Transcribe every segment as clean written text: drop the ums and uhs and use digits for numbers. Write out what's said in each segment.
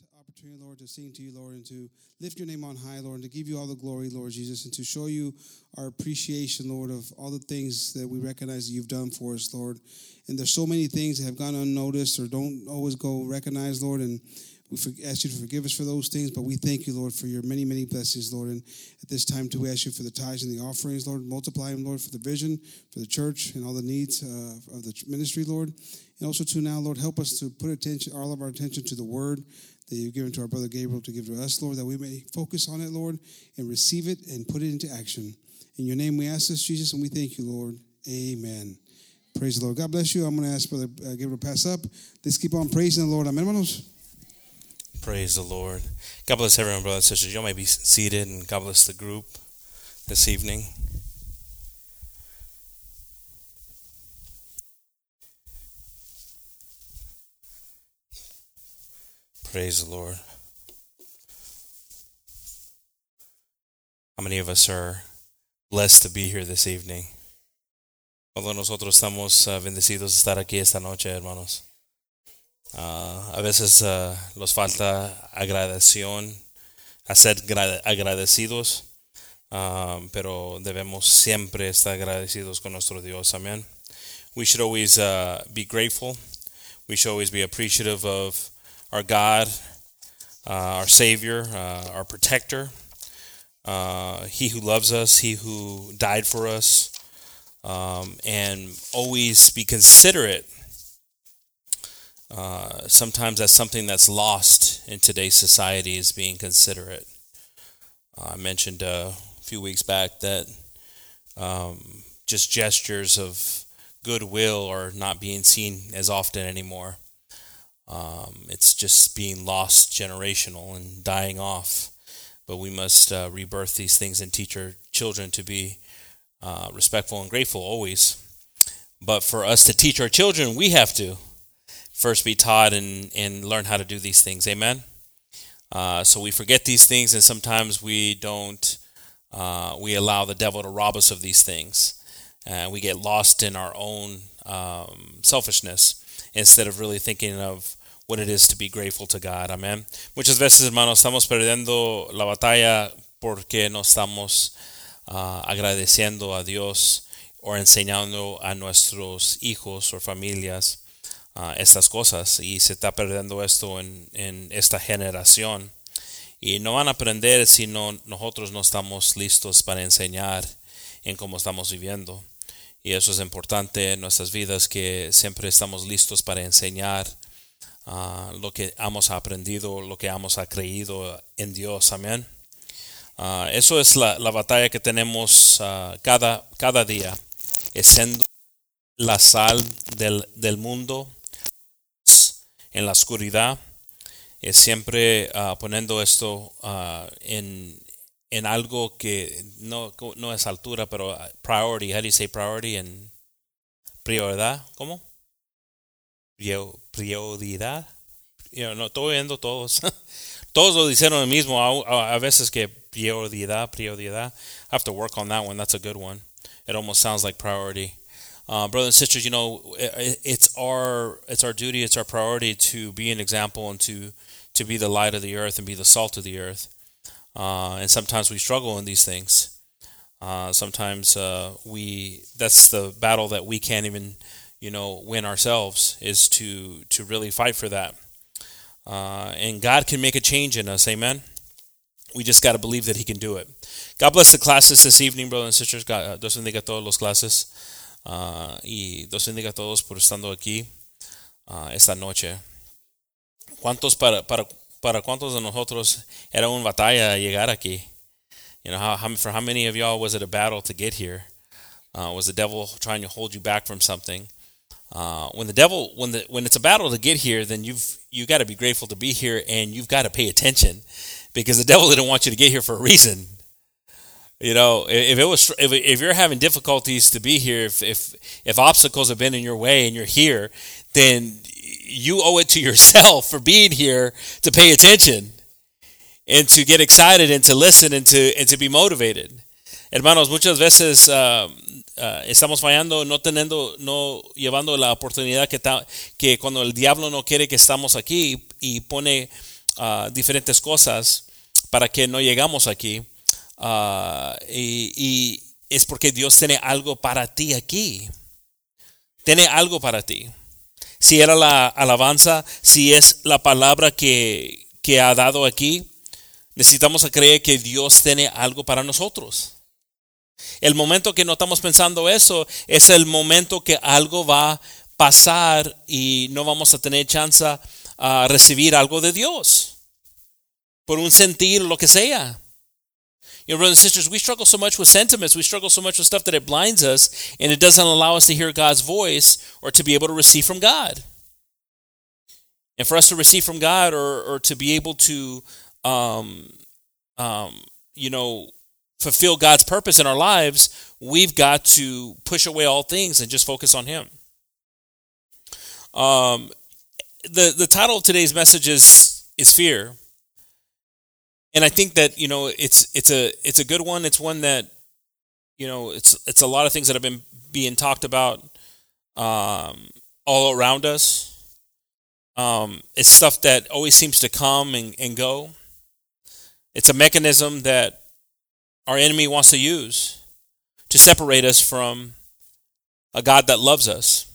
the opportunity, Lord, to sing to you, Lord, and to lift your name on high, Lord, and to give you all the glory, Lord Jesus, and to show you our appreciation, Lord, of all the things that we recognize that you've done for us, Lord. And there's so many things that have gone unnoticed or don't always go recognized, Lord, and we ask you to forgive us for those things, but we thank you, Lord, for your many, many blessings, Lord. And at this time, too, we ask you for the tithes and the offerings, Lord. Multiply them, Lord, for the vision, for the church, and all the needs of the ministry, Lord. And also, too, now, Lord, help us to put attention, all of our attention to the word that you've given to our brother Gabriel to give to us, Lord, that we may focus on it, Lord, and receive it and put it into action. In your name we ask this, Jesus, and we thank you, Lord. Amen. Praise the Lord. God bless you. I'm going to ask Brother Gabriel to pass up. Let's keep on praising the Lord. Amen, hermanos. Praise the Lord. God bless everyone, brothers and sisters. You may be seated, and God bless the group this evening. Praise the Lord. How many of us are blessed to be here this evening? Todos nosotros estamos bendecidos de estar aquí esta noche, hermanos. A veces nos falta agradecimiento, hacer agradecidos, pero debemos siempre estar agradecidos con nuestro Dios. Amen. We should always be grateful. We should always be appreciative of our God, our Savior, our Protector, He who loves us, He who died for us, and always be considerate. Sometimes that's something that's lost in today's society, is being considerate. I mentioned a few weeks back that just gestures of goodwill are not being seen as often anymore. It's just being lost, generational, and dying off. But we must rebirth these things and teach our children to be respectful and grateful always. But for us to teach our children, we have to first be taught and learn how to do these things. Amen. So we forget these things, and sometimes we don't. We allow the devil to rob us of these things, and we get lost in our own selfishness instead of really thinking of what it is to be grateful to God. Amen. Muchas veces, hermanos, estamos perdiendo la batalla porque no estamos agradeciendo a Dios o enseñando a nuestros hijos o familias estas cosas, y se está perdiendo esto en esta generación, y no van a aprender si nosotros no estamos listos para enseñar en cómo estamos viviendo. Y eso es importante en nuestras vidas, que siempre estamos listos para enseñar lo que hemos aprendido, lo que hemos creído en Dios. Amén. Eso es la batalla que tenemos cada día, es siendo la sal del mundo en la oscuridad, es siempre poniendo esto en algo que no es altura, pero priority. How do you say priority? En prioridad. ¿Cómo? Prioridad. No estoy viendo todos. Todos lo dicen lo mismo. A veces que prioridad. I have to work on that one. That's a good one. It almost sounds like priority. Brothers and sisters, you know, it's our duty, it's our priority to be an example and to be the light of the earth and be the salt of the earth. And sometimes we struggle in these things. That's the battle that we can't even, you know, win ourselves, is to really fight for that. And God can make a change in us. Amen. We just got to believe that He can do it. God bless the classes this evening, brothers and sisters. God Dios bendiga todos los clases. Y Dios bendiga a todos por estando aquí esta noche. Para cuántos de nosotros era una batalla llegar aquí? You know, for how many of y'all was it a battle to get here? Was the devil trying to hold you back from something? When it's a battle to get here, then you got to be grateful to be here, and you've got to pay attention, because the devil didn't want you to get here for a reason. You know, if you're having difficulties to be here, if obstacles have been in your way and you're here, then you owe it to yourself for being here to pay attention and to get excited and to listen and to be motivated. Hermanos, muchas veces estamos fallando, no llevando la oportunidad que cuando el diablo no quiere que estamos aquí y pone diferentes cosas para que no llegamos aquí. Y es porque Dios tiene algo para ti aquí. Tiene algo para ti. Si era la alabanza, si es la palabra que ha dado aquí, necesitamos creer que Dios tiene algo para nosotros. El momento que no estamos pensando eso es el momento que algo va a pasar y no vamos a tener chance a recibir algo de Dios por un sentir, lo que sea. You know, brothers and sisters, we struggle so much with sentiments. We struggle so much with stuff that it blinds us and it doesn't allow us to hear God's voice or to be able to receive from God. And for us to receive from God or to be able to, fulfill God's purpose in our lives, we've got to push away all things and just focus on Him. The title of today's message is fear. And I think that, you know, it's a good one. It's one that, you know, it's a lot of things that have been being talked about all around us. It's stuff that always seems to come and go. It's a mechanism that our enemy wants to use to separate us from a God that loves us.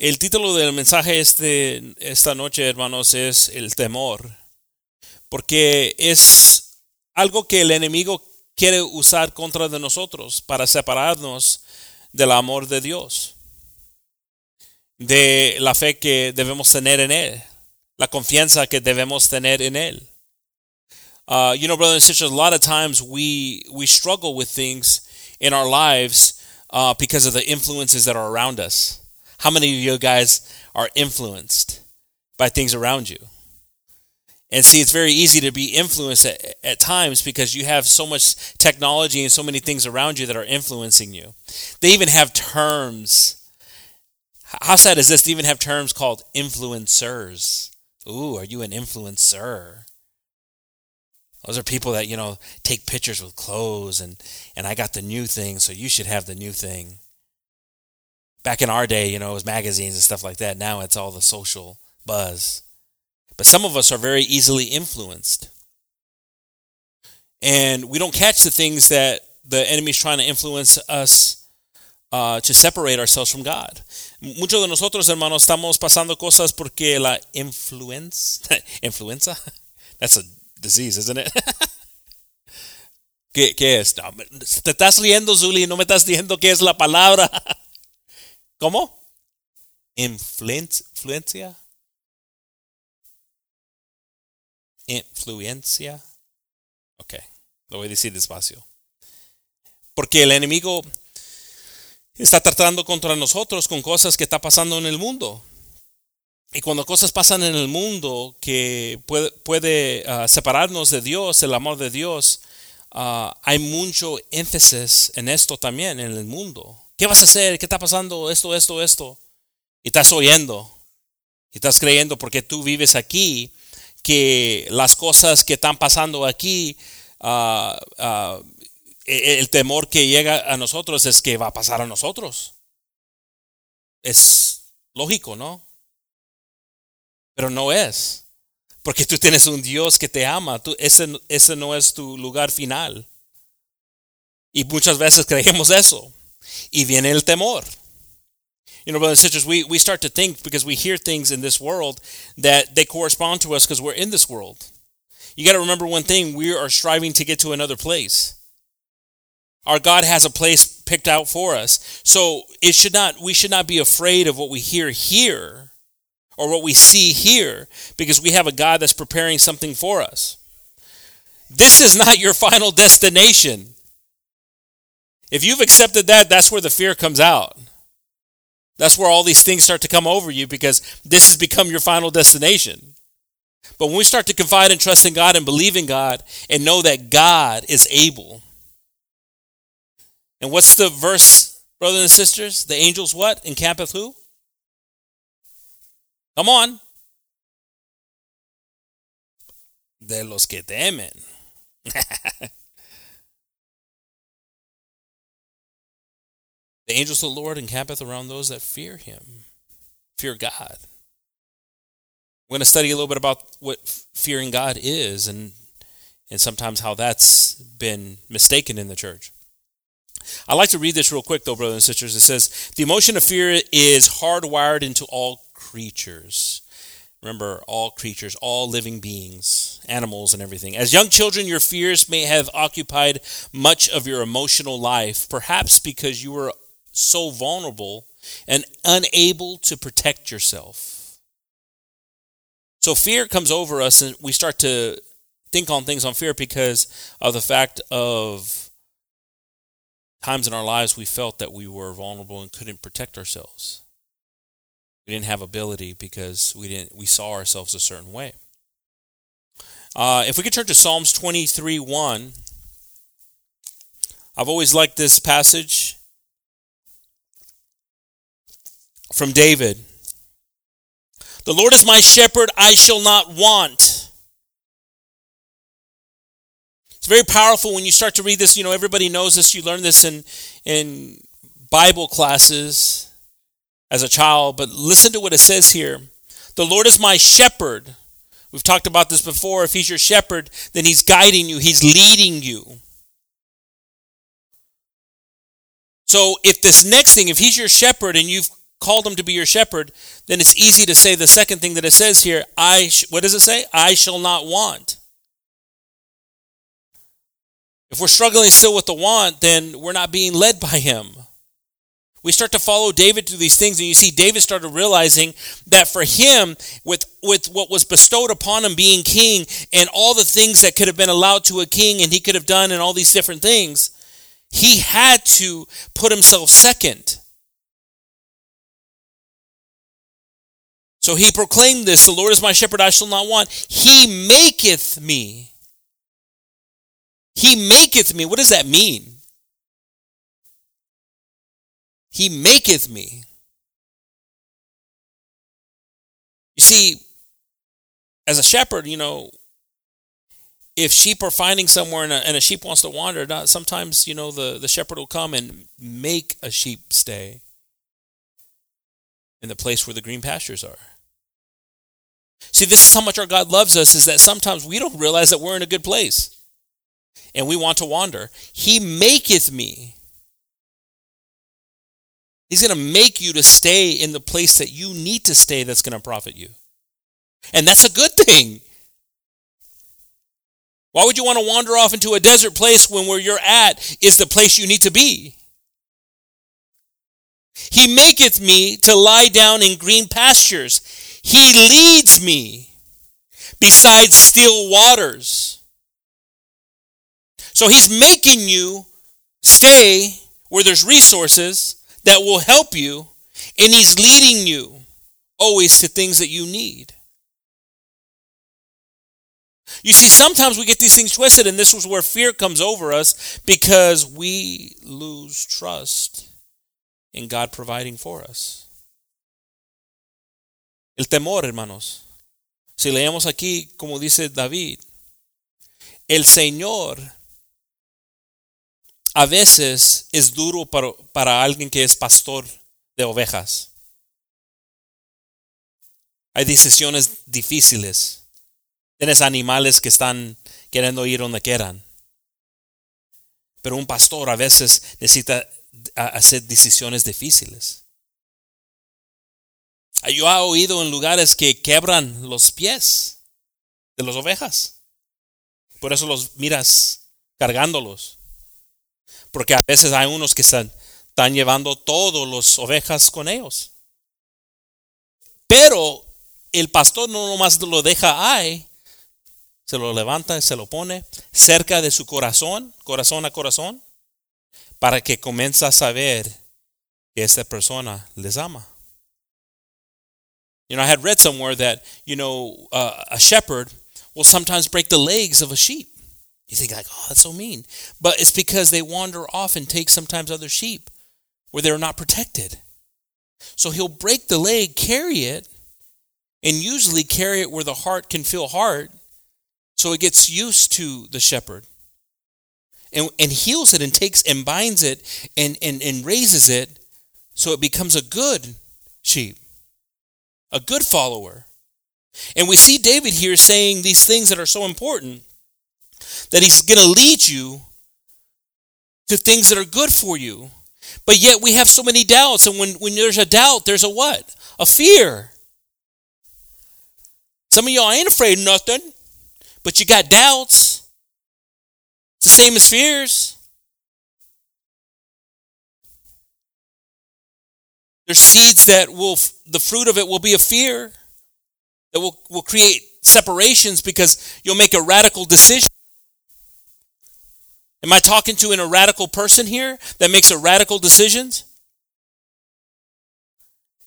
El título del mensaje esta noche, hermanos, es el temor. Porque es algo que el enemigo quiere usar contra de nosotros para separarnos del amor de Dios, de la fe que debemos tener en Él, la confianza que debemos tener en Él. You know, brothers and sisters, a lot of times we struggle with things in our lives because of the influences that are around us. How many of you guys are influenced by things around you? And see, it's very easy to be influenced at times because you have so much technology and so many things around you that are influencing you. They even have terms. How sad is this? They even have terms called influencers. Ooh, are you an influencer? Those are people that, you know, take pictures with clothes and I got the new thing, so you should have the new thing. Back in our day, you know, it was magazines and stuff like that. Now it's all the social buzz. But some of us are very easily influenced. And we don't catch the things that the enemy's trying to influence us to separate ourselves from God. Muchos de nosotros, hermanos, estamos pasando cosas porque la influenza? That's a disease, isn't it? ¿Qué es? No, te estás riendo, Zuli, no me estás diciendo qué es la palabra. ¿Cómo? Influencia. Influencia. Ok, lo voy a decir despacio. Porque el enemigo está tratando contra nosotros con cosas que está pasando en el mundo. Y cuando cosas pasan en el mundo que puede separarnos de Dios, del amor de Dios, hay mucho énfasis en esto también, en el mundo. ¿Qué vas a hacer? ¿Qué está pasando? Esto. Y estás oyendo. Y estás creyendo porque tú vives aquí, que las cosas que están pasando aquí, el temor que llega a nosotros es que va a pasar a nosotros. Es lógico, ¿no? Pero no es. Porque tú tienes un Dios que te ama. Ese no es tu lugar final. Y muchas veces creemos eso. Y viene el temor. You know, brothers and sisters, we start to think because we hear things in this world that they correspond to us because we're in this world. You got to remember one thing. We are striving to get to another place. Our God has a place picked out for us. So we should not be afraid of what we hear here or what we see here because we have a God that's preparing something for us. This is not your final destination. If you've accepted that, that's where the fear comes out. That's where all these things start to come over you because this has become your final destination. But when we start to confide and trust in God and believe in God and know that God is able. And what's the verse, brothers and sisters? The angels what? Encampeth who? Come on. De los que temen. The angels of the Lord encampeth around those that fear him, fear God. We're going to study a little bit about what fearing God is and sometimes how that's been mistaken in the church. I'd like to read this real quick, though, brothers and sisters. It says, the emotion of fear is hardwired into all creatures. Remember, all creatures, all living beings, animals and everything. As young children, your fears may have occupied much of your emotional life, perhaps because you were so vulnerable and unable to protect yourself. So fear comes over us, and we start to think on things on fear because of the fact of times in our lives we felt that we were vulnerable and couldn't protect ourselves. We didn't have ability because we saw ourselves a certain way. If we could turn to Psalms 23:1. I've always liked this passage from David. The Lord is my shepherd, I shall not want. It's very powerful when you start to read this. You know, everybody knows this. You learn this in Bible classes as a child, but listen to what it says here. The Lord is my shepherd. We've talked about this before. If he's your shepherd, then he's guiding you. He's leading you. So if this next thing, if he's your shepherd and you've called him to be your shepherd, then it's easy to say the second thing that it says here. What does it say? I shall not want. If we're struggling still with the want, then we're not being led by him. We start to follow David through these things, and you see David started realizing that for him, with what was bestowed upon him being king and all the things that could have been allowed to a king and he could have done and all these different things, he had to put himself second. So he proclaimed this, the Lord is my shepherd, I shall not want. He maketh me. He maketh me. What does that mean? He maketh me. You see, as a shepherd, you know, if sheep are finding somewhere and a sheep wants to wander, sometimes, you know, the shepherd will come and make a sheep stay in the place where the green pastures are. See, this is how much our God loves us, is that sometimes we don't realize that we're in a good place and we want to wander. He maketh me. He's going to make you to stay in the place that you need to stay that's going to profit you. And that's a good thing. Why would you want to wander off into a desert place when where you're at is the place you need to be? He maketh me to lie down in green pastures. He leads me beside still waters. So he's making you stay where there's resources that will help you, and he's leading you always to things that you need. You see, sometimes we get these things twisted, and this is where fear comes over us because we lose trust in God providing for us. El temor, hermanos. Si leemos aquí, como dice David, el Señor a veces es duro para alguien que es pastor de ovejas. Hay decisiones difíciles. Tienes animales que están queriendo ir donde quieran. Pero un pastor a veces necesita hacer decisiones difíciles. Yo he oído en lugares que quebran los pies de las ovejas. Por eso los miras cargándolos. Porque a veces hay unos que están llevando todos los ovejas con ellos. Pero el pastor no nomás lo deja ahí, se lo levanta y se lo pone cerca de su corazón, corazón a corazón, para que comience a saber que esta persona les ama. You know, I had read somewhere that, you know, a shepherd will sometimes break the legs of a sheep. You think like, oh, that's so mean. But it's because they wander off and take sometimes other sheep where they're not protected. So he'll break the leg, carry it, and usually carry it where the heart can feel hard, so it gets used to the shepherd and heals it and takes and binds it and raises it so it becomes a good sheep, a good follower. And we see David here saying these things that are so important, that he's going to lead you to things that are good for you. But yet we have so many doubts, and when there's a doubt, there's a what? A fear. Some of y'all ain't afraid of nothing, but you got doubts. It's the same as fears. There's seeds that will, the fruit of it will be a fear that will create separations because you'll make a radical decision. Am I talking to an radical person here that makes radical decisions?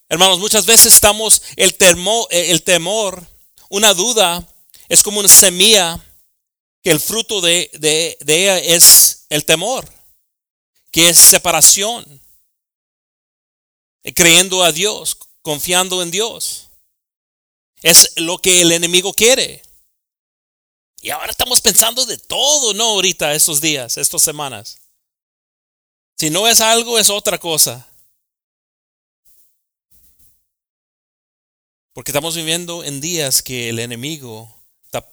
Hermanos, muchas veces estamos, el temor, una duda, es como una semilla que el fruto de ella es el temor, que es separación, creyendo a Dios, confiando en Dios. Es lo que el enemigo quiere. Y ahora estamos pensando de todo, no ahorita, estos días, estas semanas. Si no es algo, es otra cosa. Porque estamos viviendo en días que el enemigo está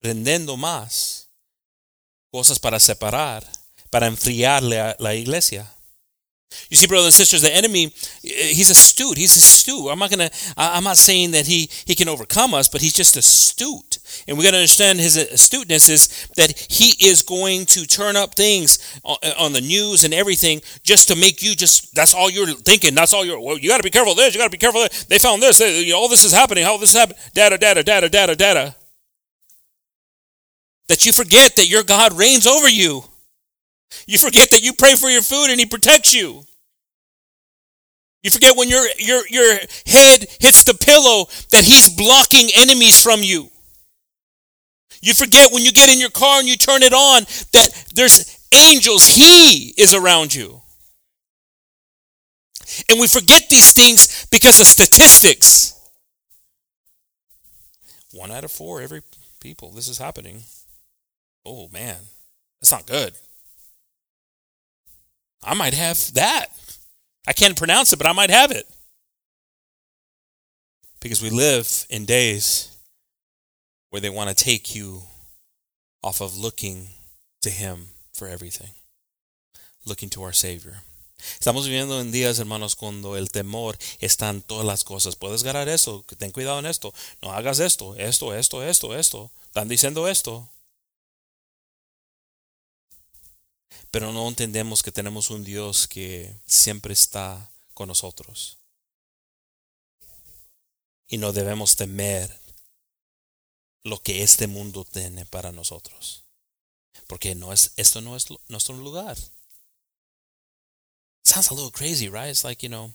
prendiendo más cosas para separar, para enfriarle a la iglesia. You see, brothers and sisters, the enemy, he's astute. He's astute. I'm not saying that he can overcome us, but he's just astute. And we got to understand his astuteness is that he is going to turn up things on the news and everything just to make you just, that's all you're thinking. That's all you're, well, you got to be careful of this. You got to be careful of that. They found this. All this is happening. All this is happening. Data. That you forget that your God reigns over you. You forget that you pray for your food and he protects you. You forget when your head hits the pillow that he's blocking enemies from you. You forget when you get in your car and you turn it on that there's angels. He is around you. And we forget these things because of statistics. 1 out of 4 every people, this is happening. Oh man, that's not good. I might have that. I can't pronounce it, but I might have it. Because we live in days where they want to take you off of looking to him for everything. Looking to our Savior. Estamos viviendo en días, hermanos, cuando el temor está en todas las cosas. Puedes ganar eso, ten cuidado en esto. No hagas esto. Están diciendo esto. Pero no entendemos que tenemos un Dios que siempre está con nosotros. Y no debemos temer lo que este mundo tiene para nosotros. Porque esto no es nuestro lugar. It sounds a little crazy, right? It's like, you know,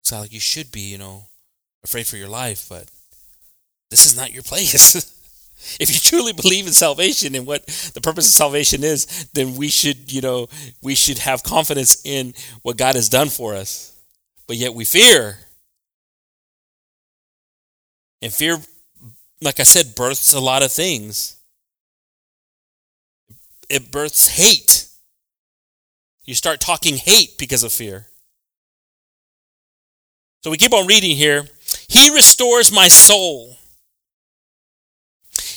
it's not like you should be, you know, afraid for your life, but this is not your place. If you truly believe in salvation and what the purpose of salvation is, then we should have confidence in what God has done for us. But yet we fear. And fear, like I said, births a lot of things. It births hate. You start talking hate because of fear. So we keep on reading here. He restores my soul.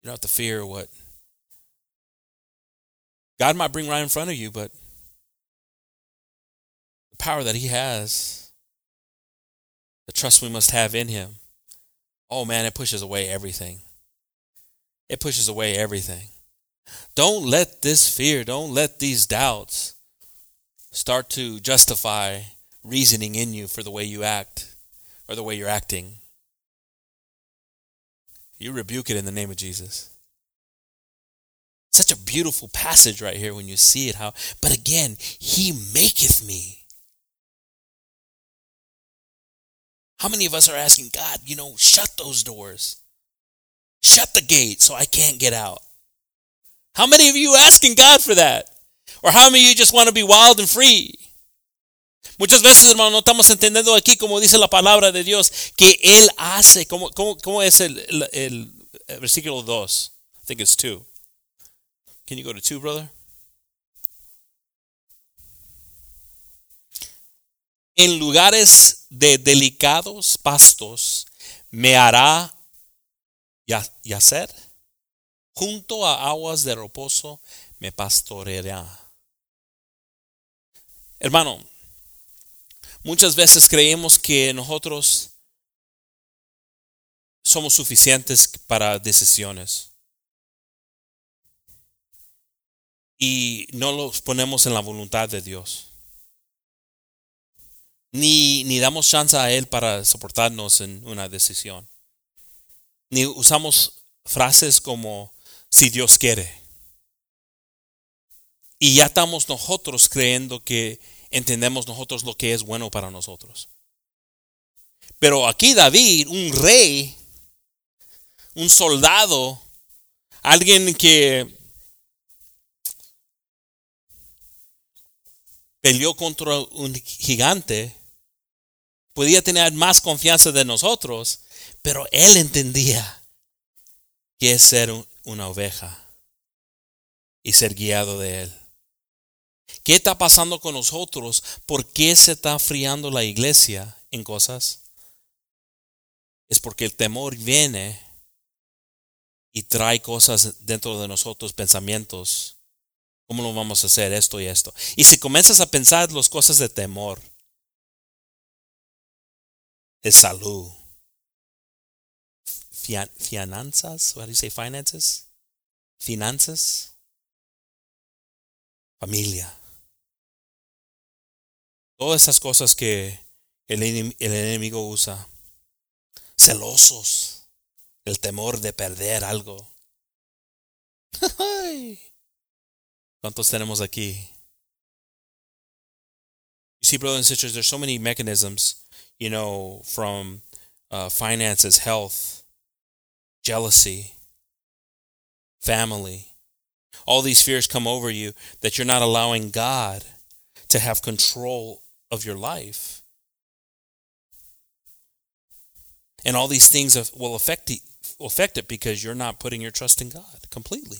You don't have to fear what God might bring right in front of you, but the power that he has, the trust we must have in him. Oh man, it pushes away everything. It pushes away everything. Don't let this fear, don't let these doubts start to justify reasoning in you for the way you act or the way you're acting. You rebuke it in the name of Jesus. Such a beautiful passage right here when you see it. But again, he maketh me. How many of us are asking God, you know, shut those doors. Shut the gate so I can't get out. How many of you asking God for that? Or how many of you just want to be wild and free? Muchas veces, hermano, no estamos entendiendo aquí, como dice la palabra de Dios, que Él hace, ¿cómo es el versículo 2? I think it's 2. Can you go to 2, brother? En lugares de delicados pastos me hará yacer, junto a aguas de reposo me pastoreará. Hermano, muchas veces creemos que nosotros somos suficientes para decisiones y no los ponemos en la voluntad de Dios, ni damos chance a Él para soportarnos en una decisión, ni usamos frases como si Dios quiere, y ya estamos nosotros creyendo que entendemos nosotros lo que es bueno para nosotros. Pero aquí David, un rey, un soldado, alguien que peleó contra un gigante, podía tener más confianza de nosotros, pero él entendía que es ser una oveja y ser guiado de él. ¿Qué está pasando con nosotros? ¿Por qué se está enfriando la iglesia en cosas? Es porque el temor viene y trae cosas dentro de nosotros, pensamientos. ¿Cómo lo vamos a hacer? Esto y esto. Y si comienzas a pensar las cosas de temor, de salud, finanzas, how do you say finances? Finanzas, familia. Todas esas cosas que el enemigo usa. Celosos. El temor de perder algo. ¿Cuántos tenemos aquí? You see, brothers and sisters, there's so many mechanisms, you know, from finances, health, jealousy, family. All these fears come over you that you're not allowing God to have control of your life. And all these things will affect it because you're not putting your trust in God completely.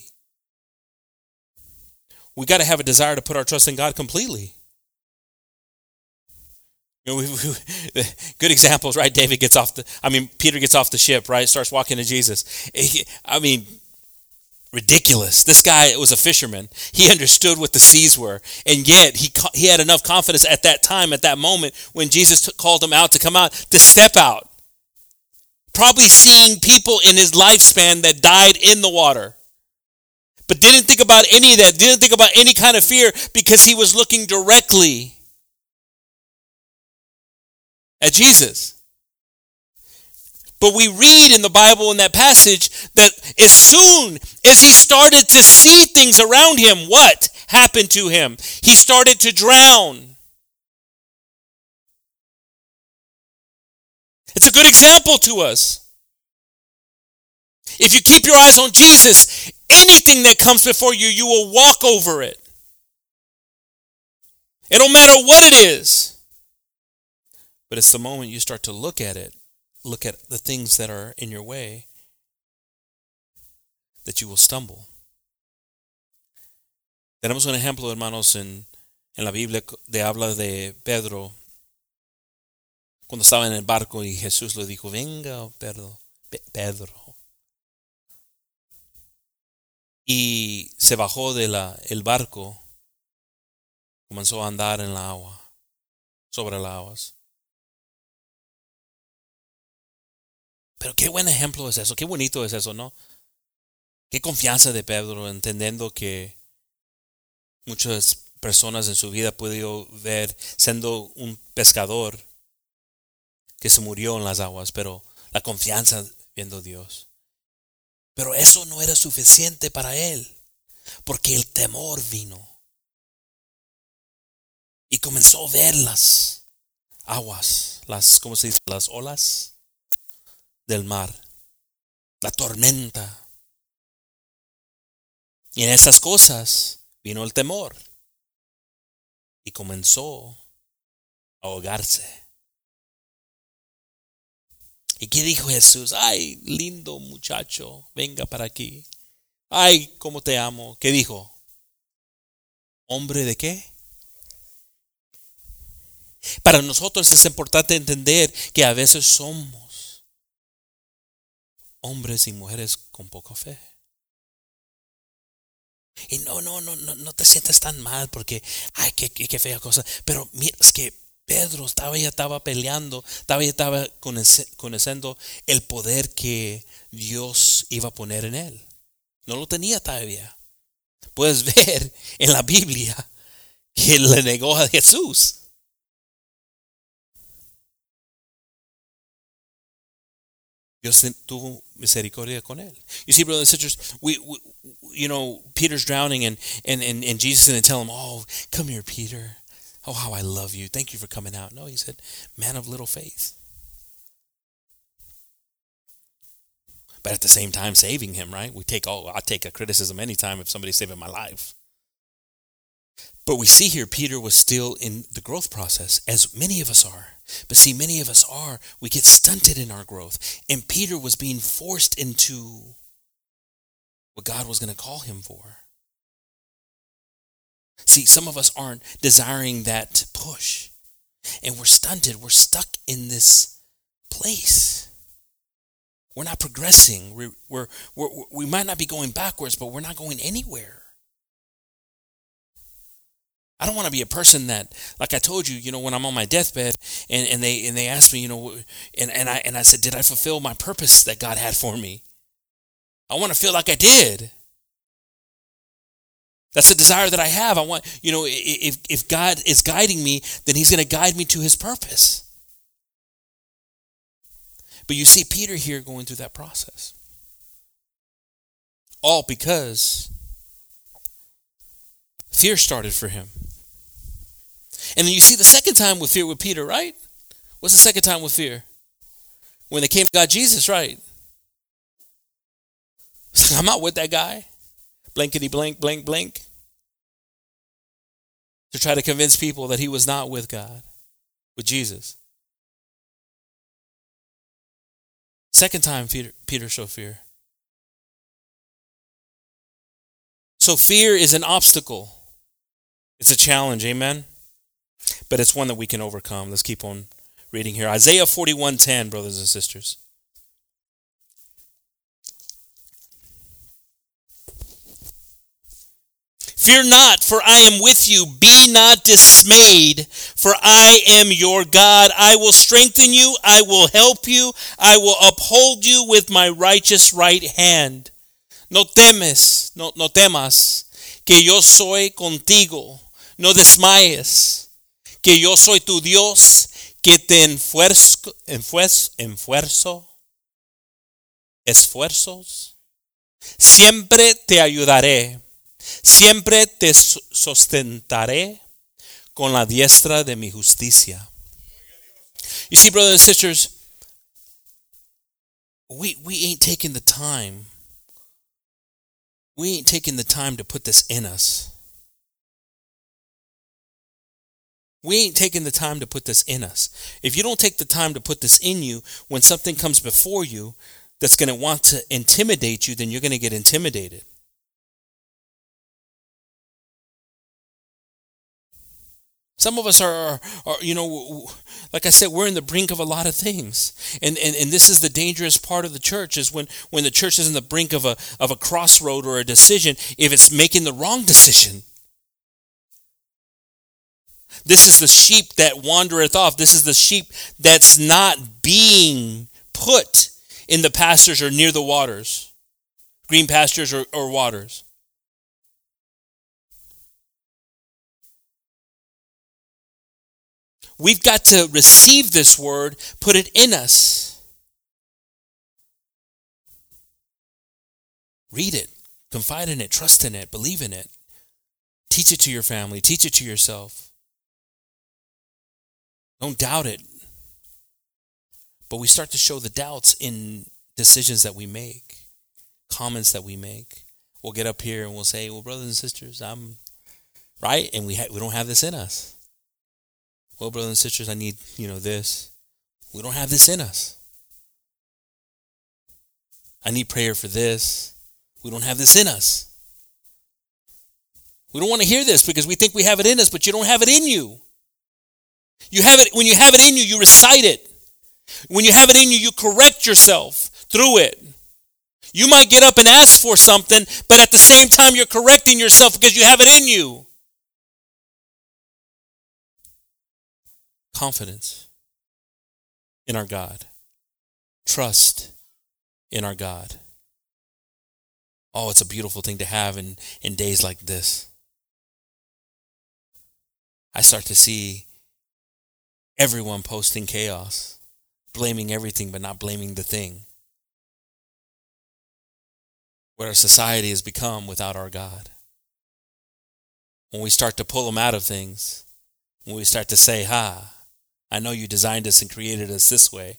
We got to have a desire to put our trust in God completely. You know, good examples, right? Peter gets off the ship, right? Starts walking to Jesus. Ridiculous. This guy was a fisherman. He understood what the seas were, and yet he had enough confidence at that time, at that moment, when Jesus called him out to come out, to step out. Probably seeing people in his lifespan that died in the water, but didn't think about any of that, didn't think about any kind of fear, because he was looking directly at Jesus. But we read in the Bible in that passage that as soon as he started to see things around him, what happened to him? He started to drown. It's a good example to us. If you keep your eyes on Jesus, anything that comes before you, you will walk over it. It don't matter what it is. But it's the moment you start to look at it, look at the things that are in your way, that you will stumble. Tenemos un ejemplo, hermanos, en la Biblia de habla de Pedro, cuando estaba en el barco y Jesús le dijo, venga, Pedro. Y se bajó del barco, comenzó a andar en la agua, sobre las aguas. Pero qué buen ejemplo es eso, qué bonito es eso, ¿no? Qué confianza de Pedro, entendiendo que muchas personas en su vida han podido ver, siendo un pescador, que se murió en las aguas, pero la confianza viendo a Dios. Pero eso no era suficiente para él, porque el temor vino. Y comenzó a verlas, aguas, las, ¿cómo se dice? Las olas del mar, la tormenta. Y en esas cosas vino el temor y comenzó a ahogarse. ¿Y qué dijo Jesús? Ay, lindo muchacho, venga para aquí. Ay, cómo te amo. ¿Qué dijo? ¿Hombre de qué? Para nosotros es importante entender que a veces somos hombres y mujeres con poca fe. Y no te sientas tan mal porque, ay, qué fea cosa. Pero mira, es que Pedro estaba peleando, estaba conociendo el poder que Dios iba a poner en él. No lo tenía todavía. Puedes ver en la Biblia que le negó a Jesús. Dios tuvo misericordia con él. You see, brothers and sisters, we you know, Peter's drowning and Jesus is going to tell him, oh, come here, Peter. Oh, how I love you. Thank you for coming out. No, he said, man of little faith. But at the same time, saving him, right? I take a criticism anytime if somebody's saving my life. But we see here Peter was still in the growth process, as many of us are. But see, many of us are, we get stunted in our growth. And Peter was being forced into what God was going to call him for. See, some of us aren't desiring that push. And we're stunted, we're stuck in this place. We're not progressing. We might not be going backwards, but we're not going anywhere. I don't want to be a person that, like I told you, you know, when I'm on my deathbed and they asked me, you know, and I said, did I fulfill my purpose that God had for me? I want to feel like I did. That's a desire that I have. I want, you know, if God is guiding me, then He's going to guide me to His purpose. But you see Peter here going through that process. All because fear started for him. And then you see the second time with fear with Peter, right? What's the second time with fear? When they came to God Jesus, right? I'm not with that guy. Blankety blank, blank, blank. To try to convince people that he was not with God, with Jesus. Second time Peter showed fear. So fear is an obstacle. It's a challenge, amen? But it's one that we can overcome. Let's keep on reading here. Isaiah 41:10, brothers and sisters. Fear not, for I am with you. Be not dismayed, for I am your God. I will strengthen you. I will help you. I will uphold you with my righteous right hand. No temas, que yo soy contigo. No desmayes, que yo soy tu Dios, que te esfuerzos. Siempre te ayudaré, siempre te sustentaré con la diestra de mi justicia. You see, brothers and sisters, we ain't taking the time. We ain't taking the time to put this in us. We ain't taking the time to put this in us. If you don't take the time to put this in you, when something comes before you that's going to want to intimidate you, then you're going to get intimidated. Some of us are, you know, like I said, we're in the brink of a lot of things. And this is the dangerous part of the church, is when the church is in the brink of a crossroad or a decision, if it's making the wrong decision. This is the sheep that wandereth off. This is the sheep that's not being put in the pastures or near the waters, green pastures or waters. We've got to receive this word, put it in us. Read it, confide in it, trust in it, believe in it. Teach it to your family, teach it to yourself. Don't doubt it. But we start to show the doubts in decisions that we make, comments that we make. We'll get up here and we'll say, well, brothers and sisters, I'm right. And we don't have this in us. Well, brothers and sisters, I need, this. We don't have this in us. I need prayer for this. We don't have this in us. We don't want to hear this because we think we have it in us, but you don't have it in you. You have it. When you have it in you, you recite it. When you have it in you, you correct yourself through it. You might get up and ask for something, but at the same time, you're correcting yourself because you have it in you. Confidence in our God. Trust in our God. Oh, it's a beautiful thing to have in days like this. I start to see everyone posting chaos, blaming everything but not blaming the thing. What our society has become without our God. When we start to pull them out of things, when we start to say, I know you designed us and created us this way,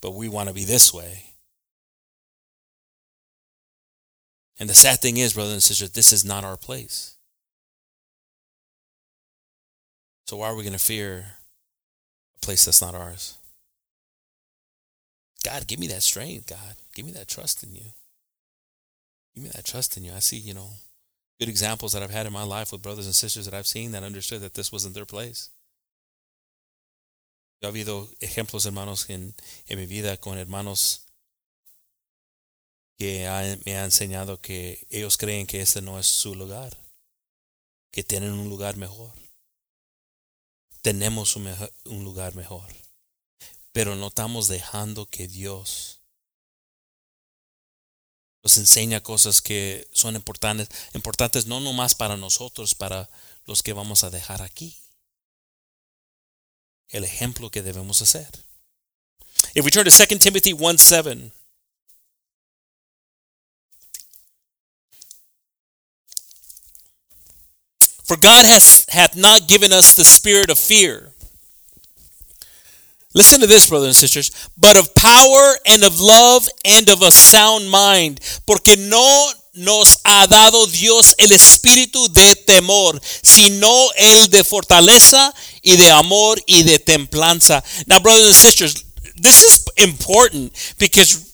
but we want to be this way. And the sad thing is, brothers and sisters, this is not our place. So why are we going to fear a place that's not ours? God, give me that strength, God. Give me that trust in you. Give me that trust in you. I see, good examples that I've had in my life with brothers and sisters that I've seen that understood that this wasn't their place. Yo he habido ejemplos, hermanos, en mi vida con hermanos que me ha enseñado que ellos creen que este no es su lugar, que tienen un lugar mejor. Tenemos un lugar mejor, pero no estamos dejando que Dios nos enseña cosas que son importantes no nomás para nosotros, para los que vamos a dejar aquí. El ejemplo que debemos hacer. If we turn to 2 Timothy 1:7. For God hath not given us the spirit of fear. Listen to this, brothers and sisters. But of power and of love and of a sound mind. Porque no nos ha dado Dios el espíritu de temor, sino el de fortaleza y de amor y de templanza. Now, brothers and sisters, this is important because,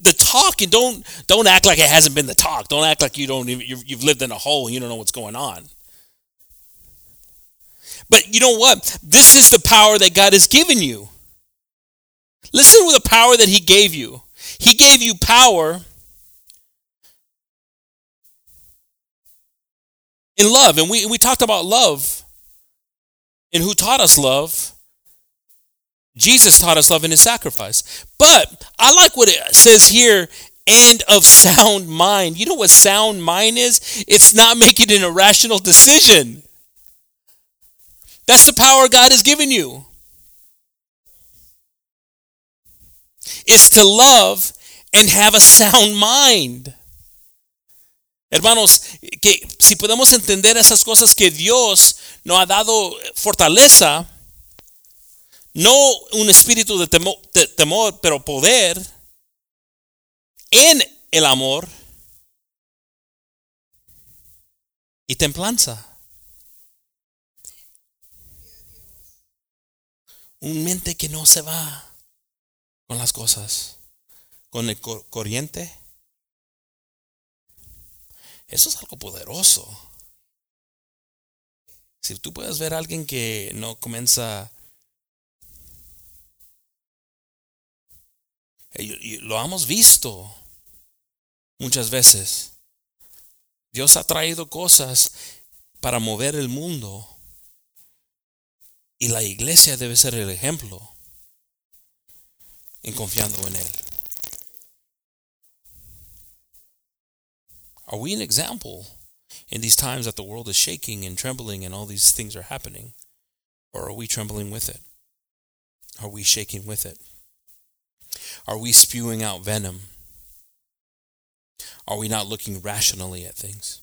the talk, and don't act like it hasn't been the talk. Don't act like you've lived in a hole and you don't know what's going on. But you know what? This is the power that God has given you. Listen to the power that he gave you. He gave you power in love. And we talked about love and who taught us love. Jesus taught us love in his sacrifice. But I like what it says here, and of sound mind. You know what sound mind is? It's not making an irrational decision. That's the power God has given you. It's to love and have a sound mind. Hermanos, que si podemos entender esas cosas que Dios nos ha dado fortaleza, no un espíritu de temor, pero poder en el amor y templanza. Un mente que no se va con las cosas, con el corriente. Eso es algo poderoso. Si tú puedes ver a alguien que no comienza... Lo hemos visto muchas veces. Dios ha traído cosas para mover el mundo. Y la iglesia debe ser el ejemplo en confiando en Él. Are we an example in these times that the world is shaking and trembling and all these things are happening? Or are we trembling with it? Are we shaking with it? Are we spewing out venom? Are we not looking rationally at things?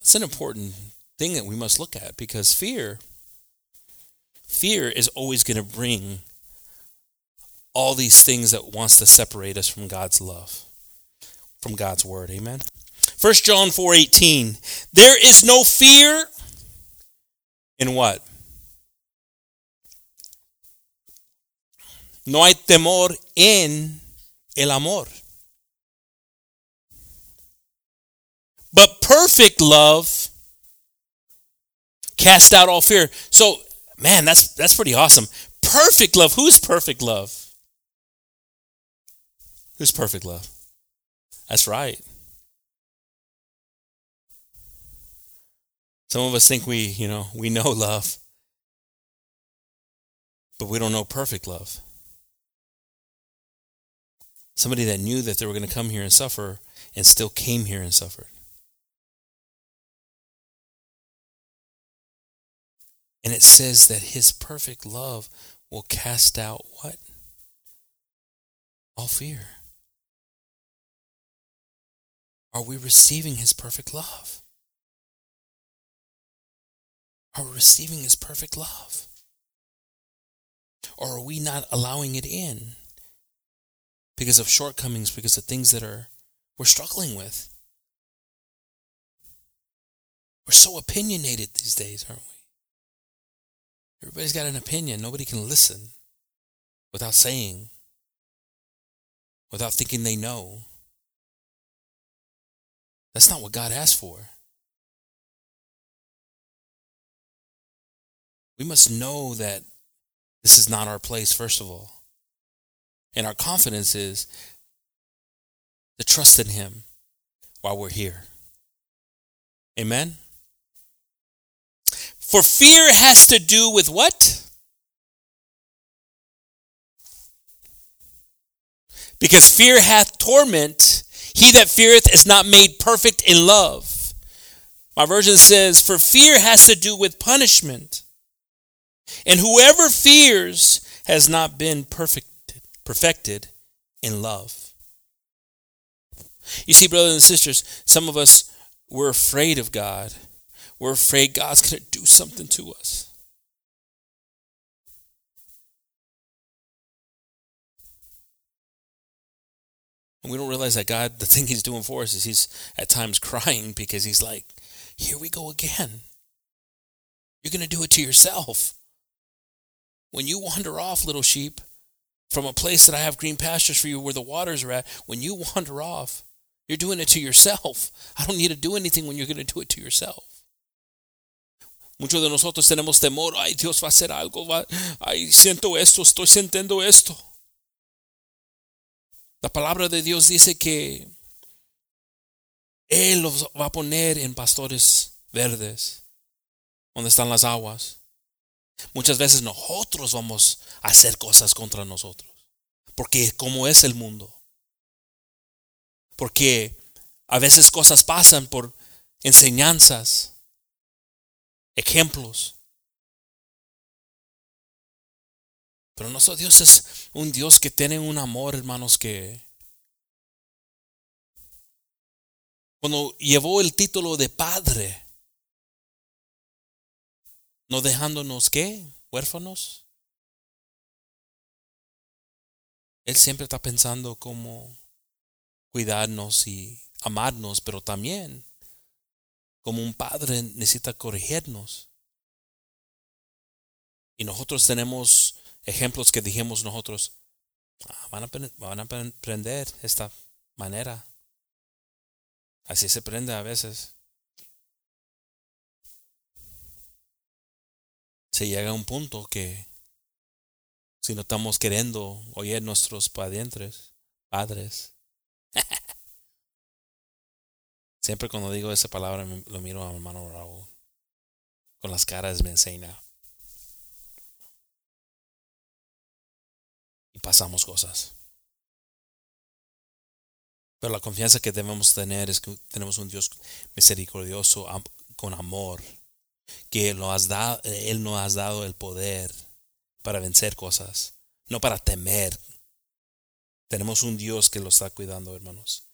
That's an important thing that we must look at because fear Fear is always going to bring all these things that wants to separate us from God's love, from God's word. Amen. 1 John 4:18. There is no fear in what? No hay temor en el amor. But perfect love casts out all fear. So, man, that's pretty awesome. Perfect love. Who's perfect love? Who's perfect love? That's right. Some of us think we know love, but we don't know perfect love. Somebody that knew that they were going to come here and suffer and still came here and suffered. And it says that his perfect love will cast out what? All fear. Are we receiving his perfect love? Are we receiving his perfect love? Or are we not allowing it in because of shortcomings, because of things that we're struggling with? We're so opinionated these days, aren't we? Everybody's got an opinion. Nobody can listen without saying, without thinking they know. That's not what God asked for. We must know that this is not our place, first of all. And our confidence is to trust in Him while we're here. Amen? For fear has to do with what? Because fear hath torment. He that feareth is not made perfect in love. My version says, for fear has to do with punishment. And whoever fears has not been perfected in love. You see, brothers and sisters, some of us, we're afraid of God. We're afraid God's going to do something to us. And we don't realize that God, the thing he's doing for us is he's at times crying because he's like, here we go again. You're going to do it to yourself. When you wander off, little sheep, from a place that I have green pastures for you where the waters are at, when you wander off, you're doing it to yourself. I don't need to do anything when you're going to do it to yourself. Muchos de nosotros tenemos temor. Ay, Dios va a hacer algo. Ay, siento esto, estoy sintiendo esto. La palabra de Dios dice que Él los va a poner en pastores verdes, donde están las aguas. Muchas veces nosotros vamos a hacer cosas contra nosotros. Porque como es el mundo. Porque a veces cosas pasan por enseñanzas. Ejemplos. Pero nuestro Dios es un Dios que tiene un amor, hermanos, que cuando llevó el título de Padre, no dejándonos ¿qué? Huérfanos. Él siempre está pensando cómo cuidarnos y amarnos, pero también como un padre necesita corregirnos. Y nosotros tenemos ejemplos que dijimos nosotros, van a aprender esta manera. Así se aprende a veces. Se llega a un punto que si no estamos queriendo oír nuestros padres, siempre cuando digo esa palabra lo miro a mi hermano Raúl. Con las caras me enseña. Y pasamos cosas. Pero la confianza que debemos tener es que tenemos un Dios misericordioso con amor. Que Él nos ha dado el poder para vencer cosas. No para temer. Tenemos un Dios que lo está cuidando, hermanos.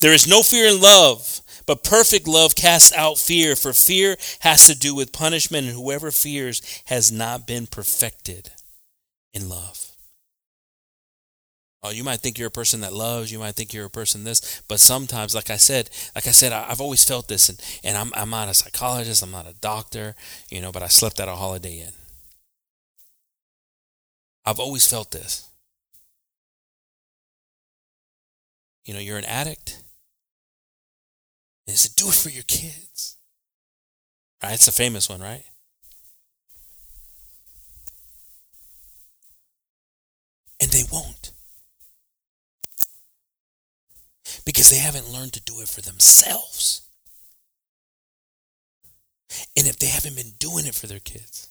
There is no fear in love, but perfect love casts out fear, for fear has to do with punishment, and whoever fears has not been perfected in love. Oh, you might think you're a person that loves, you might think you're a person this, but sometimes, like I said, I've always felt this, and I'm not a psychologist, I'm not a doctor, but I slept at a Holiday Inn. I've always felt this. You're an addict. And it said, do it for your kids. All right, it's a famous one, right? And they won't. Because they haven't learned to do it for themselves. And if they haven't been doing it for their kids.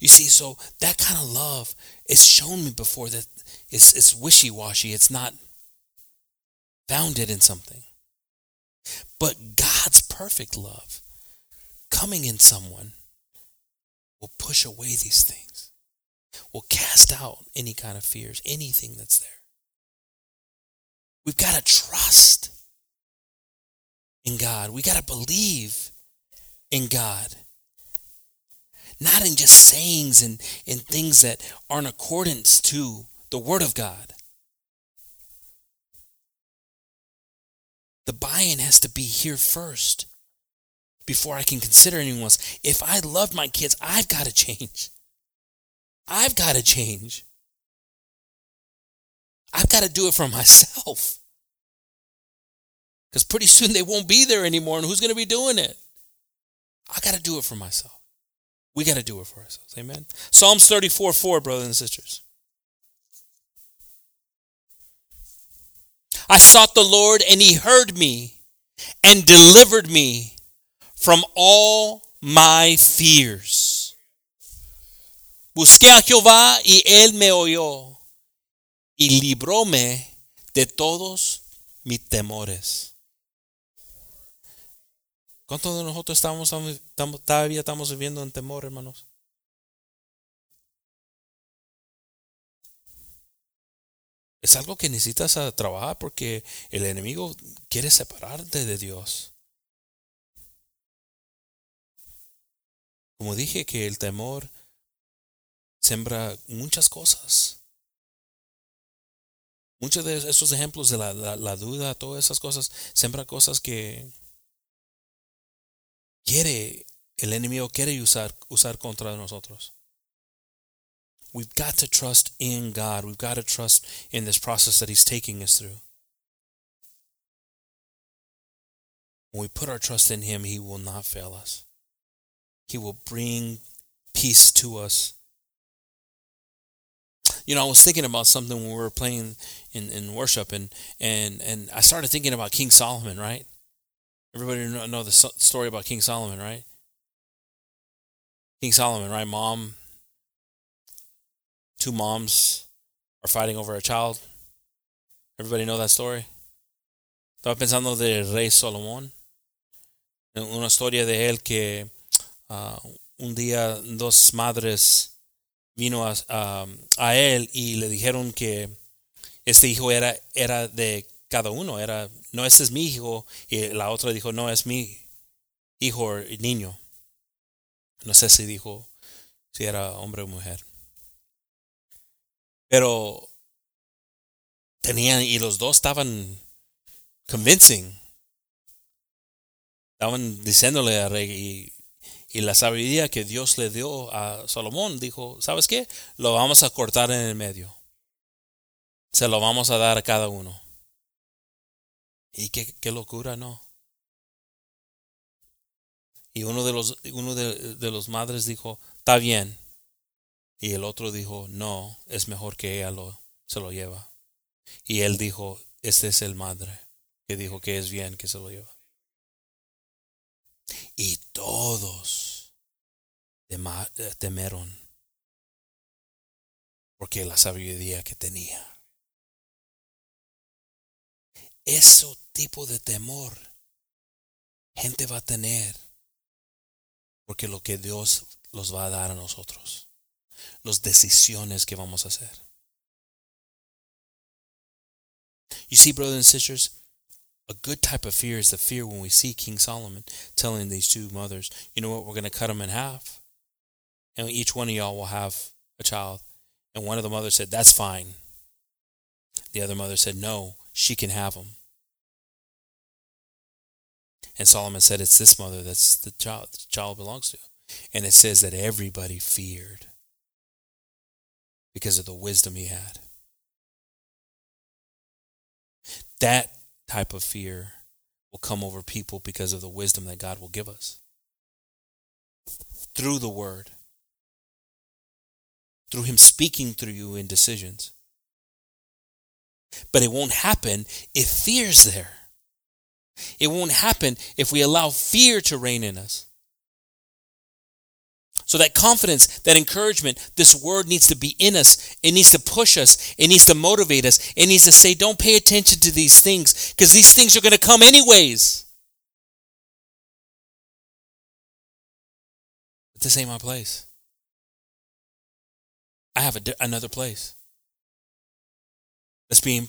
You see, so that kind of love, it's shown me before that it's wishy-washy. It's not founded in something. But God's perfect love coming in someone will push away these things, will cast out any kind of fears, anything that's there. We've got to trust in God. We've got to believe in God. Not in just sayings and in things that are in accordance to the Word of God. The buy-in has to be here first before I can consider anyone else. If I love my kids, I've got to change. I've got to change. I've got to do it for myself. Because pretty soon they won't be there anymore, and who's going to be doing it? I've got to do it for myself. We got to do it for ourselves. Amen. Psalms 34:4, brothers and sisters. I sought the Lord, and he heard me and delivered me from all my fears. Busqué a Jehová, y él me oyó. Y libróme de todos mis temores. ¿Cuántos de nosotros todavía estamos viviendo en temor, hermanos? Es algo que necesitas trabajar porque el enemigo quiere separarte de Dios. Como dije, que el temor siembra muchas cosas. Muchos de esos ejemplos de la duda, todas esas cosas, siembra cosas que el enemigo quiere usar contra nosotros. We've got to trust in God. We've got to trust in this process that he's taking us through. When we put our trust in him, he will not fail us. He will bring peace to us. I was thinking about something when we were playing in worship, and I started thinking about King Solomon, right? Everybody know the story about King Solomon, right? King Solomon, right? Two moms are fighting over a child. Everybody know that story? Estaba pensando del Rey Solomón. Una historia de él que un día dos madres vino a él y le dijeron que este hijo era de cada uno. No, este es mi hijo. Y la otra dijo, no, es mi hijo o niño. No sé si dijo si era hombre o mujer. Pero tenían, y los dos estaban convincing. Estaban diciéndole al rey y la sabiduría que Dios le dio a Salomón, dijo, ¿sabes qué? Lo vamos a cortar en el medio. Se lo vamos a dar a cada uno. Y qué locura, ¿no? Y uno de los madres dijo, está bien. Y el otro dijo, no, es mejor que ella se lo lleva. Y él dijo, este es el madre que dijo que es bien que se lo lleva. Y todos temeron porque la sabiduría que tenía. Ese tipo de temor gente va a tener porque lo que Dios los va a dar a nosotros, las decisiones que vamos a hacer. You see, brothers and sisters, A good type of fear is the fear when we see King Solomon telling these two mothers, you know what, we're going to cut them in half. And each one of y'all will have a child. And one of the mothers said, that's fine. The other mother said, no, she can have them. And Solomon said, it's this mother that's the child belongs to. And it says that everybody feared because of the wisdom he had. That type of fear will come over people because of the wisdom that God will give us. Through the word. Through him speaking through you in decisions. But it won't happen if fear's there. It won't happen if we allow fear to reign in us. So that confidence, that encouragement, this word needs to be in us. It needs to push us. It needs to motivate us. It needs to say, don't pay attention to these things because these things are going to come anyways. But this ain't my place. I have another place that's been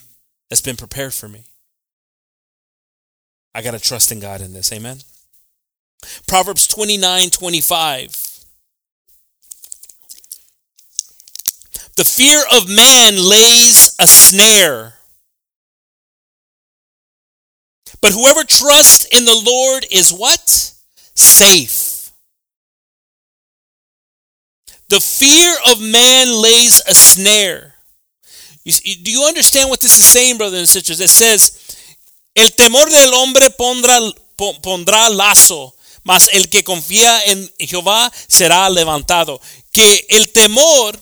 prepared for me. I got to trust in God in this. Amen. Proverbs 29:25. The fear of man lays a snare, but whoever trusts in the Lord is what? Safe. The fear of man lays a snare. Do you understand what this is saying, brothers and sisters? It says, el temor del hombre pondrá lazo, mas el que confía en Jehová será levantado. Que el temor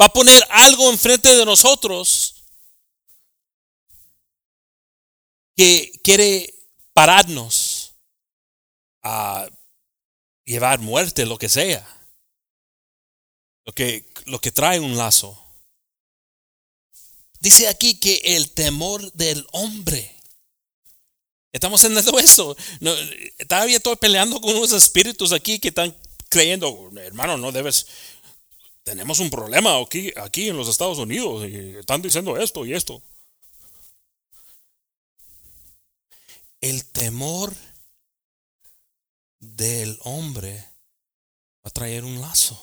va a poner algo enfrente de nosotros que quiere pararnos a llevar muerte, lo que sea. Lo que trae un lazo. Dice aquí que el temor del hombre. Estamos haciendo eso. No, todavía estoy peleando con unos espíritus aquí que están creyendo, hermano, no debes... Tenemos un problema aquí en los Estados Unidos. Y están diciendo esto y esto. El temor del hombre va a traer un lazo.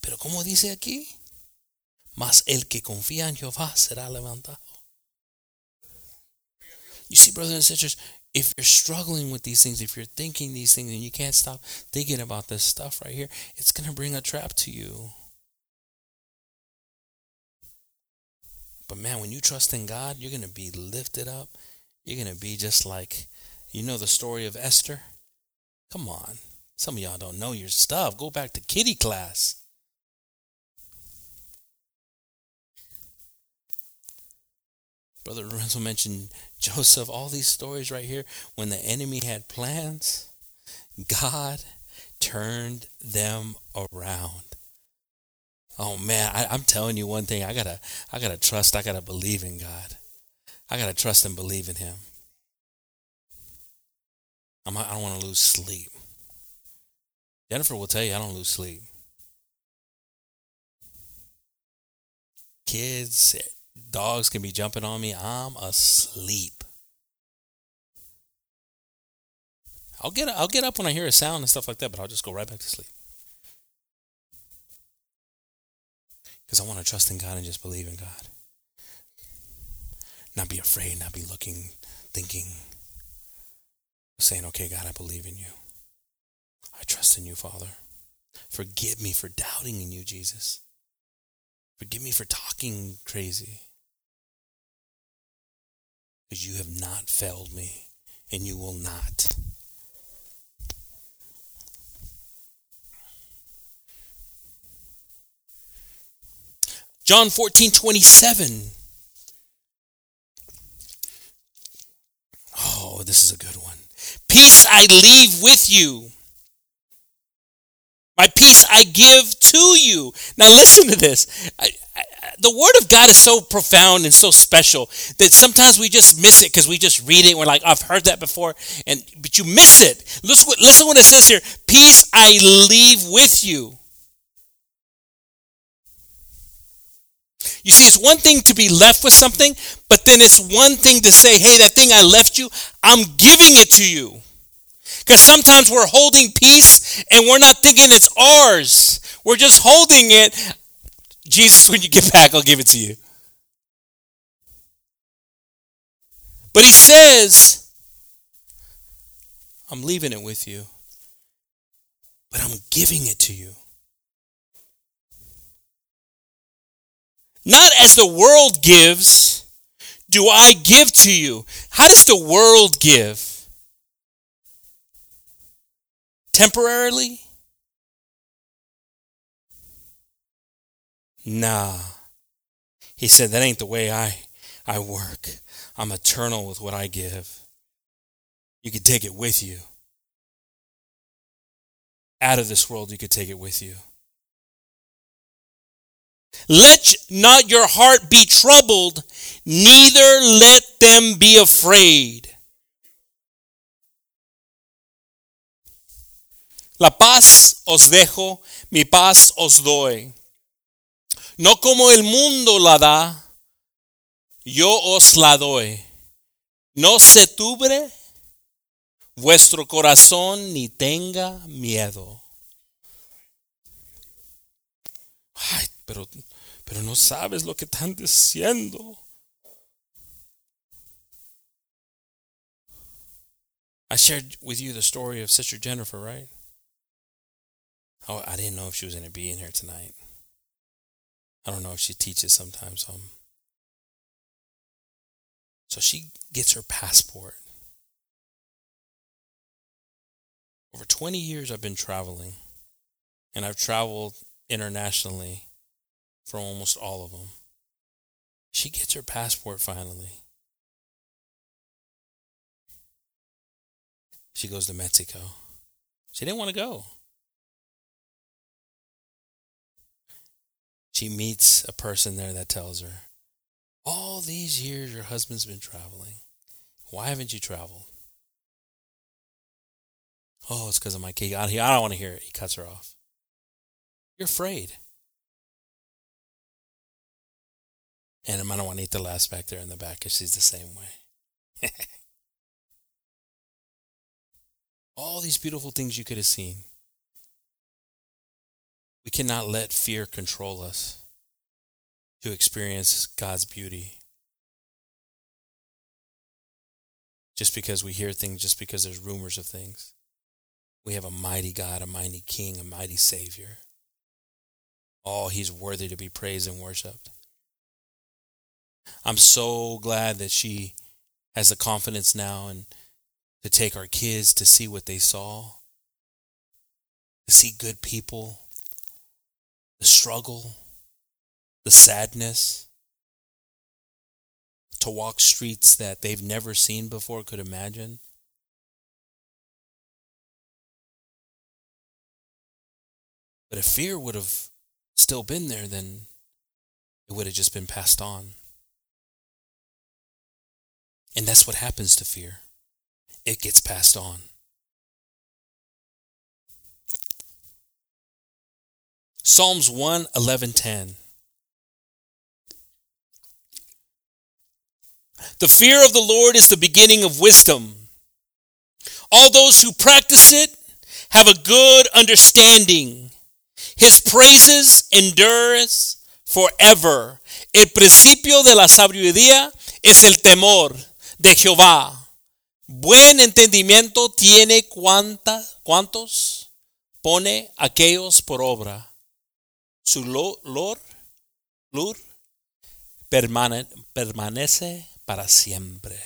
Pero como dice aquí, mas el que confía en Jehová será levantado. You see, brothers and sisters, if you're struggling with these things, if you're thinking these things and you can't stop thinking about this stuff right here, it's going to bring a trap to you. But man, when you trust in God, you're going to be lifted up. You're going to be just like, you know the story of Esther? Come on. Some of y'all don't know your stuff. Go back to kiddie class. Brother Lorenzo mentioned Joseph, all these stories right here. When the enemy had plans, God turned them around. Oh man, I'm telling you one thing. I gotta trust. I gotta believe in God. I gotta trust and believe in Him. I don't want to lose sleep. Jennifer will tell you I don't lose sleep. Kids. Dogs can be jumping on me. I'm asleep. I'll get up when I hear a sound and stuff like that, but I'll just go right back to sleep. Because I want to trust in God and just believe in God. Not be afraid, not be looking, thinking, saying, okay, God, I believe in you. I trust in you, Father. Forgive me for doubting in you, Jesus. Forgive me for talking crazy. Because you have not failed me. And you will not. John 14:27. Oh, this is a good one. Peace I leave with you. My peace I give to you. Now listen to this. The word of God is so profound and so special that sometimes we just miss it because we just read it and we're like, I've heard that before, but you miss it. Listen what it says here. Peace I leave with you. You see, it's one thing to be left with something, but then it's one thing to say, hey, that thing I left you, I'm giving it to you. Because sometimes we're holding peace and we're not thinking it's ours. We're just holding it. Jesus, when you get back, I'll give it to you. But he says, I'm leaving it with you, but I'm giving it to you. Not as the world gives, do I give to you. How does the world give? Temporarily? Nah. He said, that ain't the way I work. I'm eternal with what I give. You could take it with you. Out of this world, you could take it with you. Let not your heart be troubled, neither let them be afraid. La paz os dejo, mi paz os doy. No como el mundo la da, yo os la doy. No se turbe vuestro corazón ni tenga miedo. Ay, pero no sabes lo que están diciendo. I shared with you the story of Sister Jennifer, right? Oh, I didn't know if she was going to be in here tonight. I don't know if she teaches sometimes. So she gets her passport. Over 20 years I've been traveling, and I've traveled internationally for almost all of them. She gets her passport finally. She goes to Mexico. She didn't want to go. She meets a person there that tells her, all these years your husband's been traveling. Why haven't you traveled? Oh, it's because of my kid. I don't want to hear it. He cuts her off. You're afraid. And I don't want Anita laughs back there in the back because she's the same way. All these beautiful things you could have seen. We cannot let fear control us to experience God's beauty. Just because we hear things, just because there's rumors of things. We have a mighty God, a mighty King, a mighty Savior. Oh, he's worthy to be praised and worshipped. I'm so glad that she has the confidence now and to take our kids to see what they saw, to see good people, the struggle, the sadness, to walk streets that they've never seen before, could imagine. But if fear would have still been there, then it would have just been passed on. And that's what happens to fear. It gets passed on. Psalms 1:11-10. The fear of the Lord is the beginning of wisdom. All those who practice it have a good understanding. His praises endures forever. El principio de la sabiduría es el temor de Jehová. Buen entendimiento tiene cuantos pone aquellos por obra. Su lor permanece para siempre.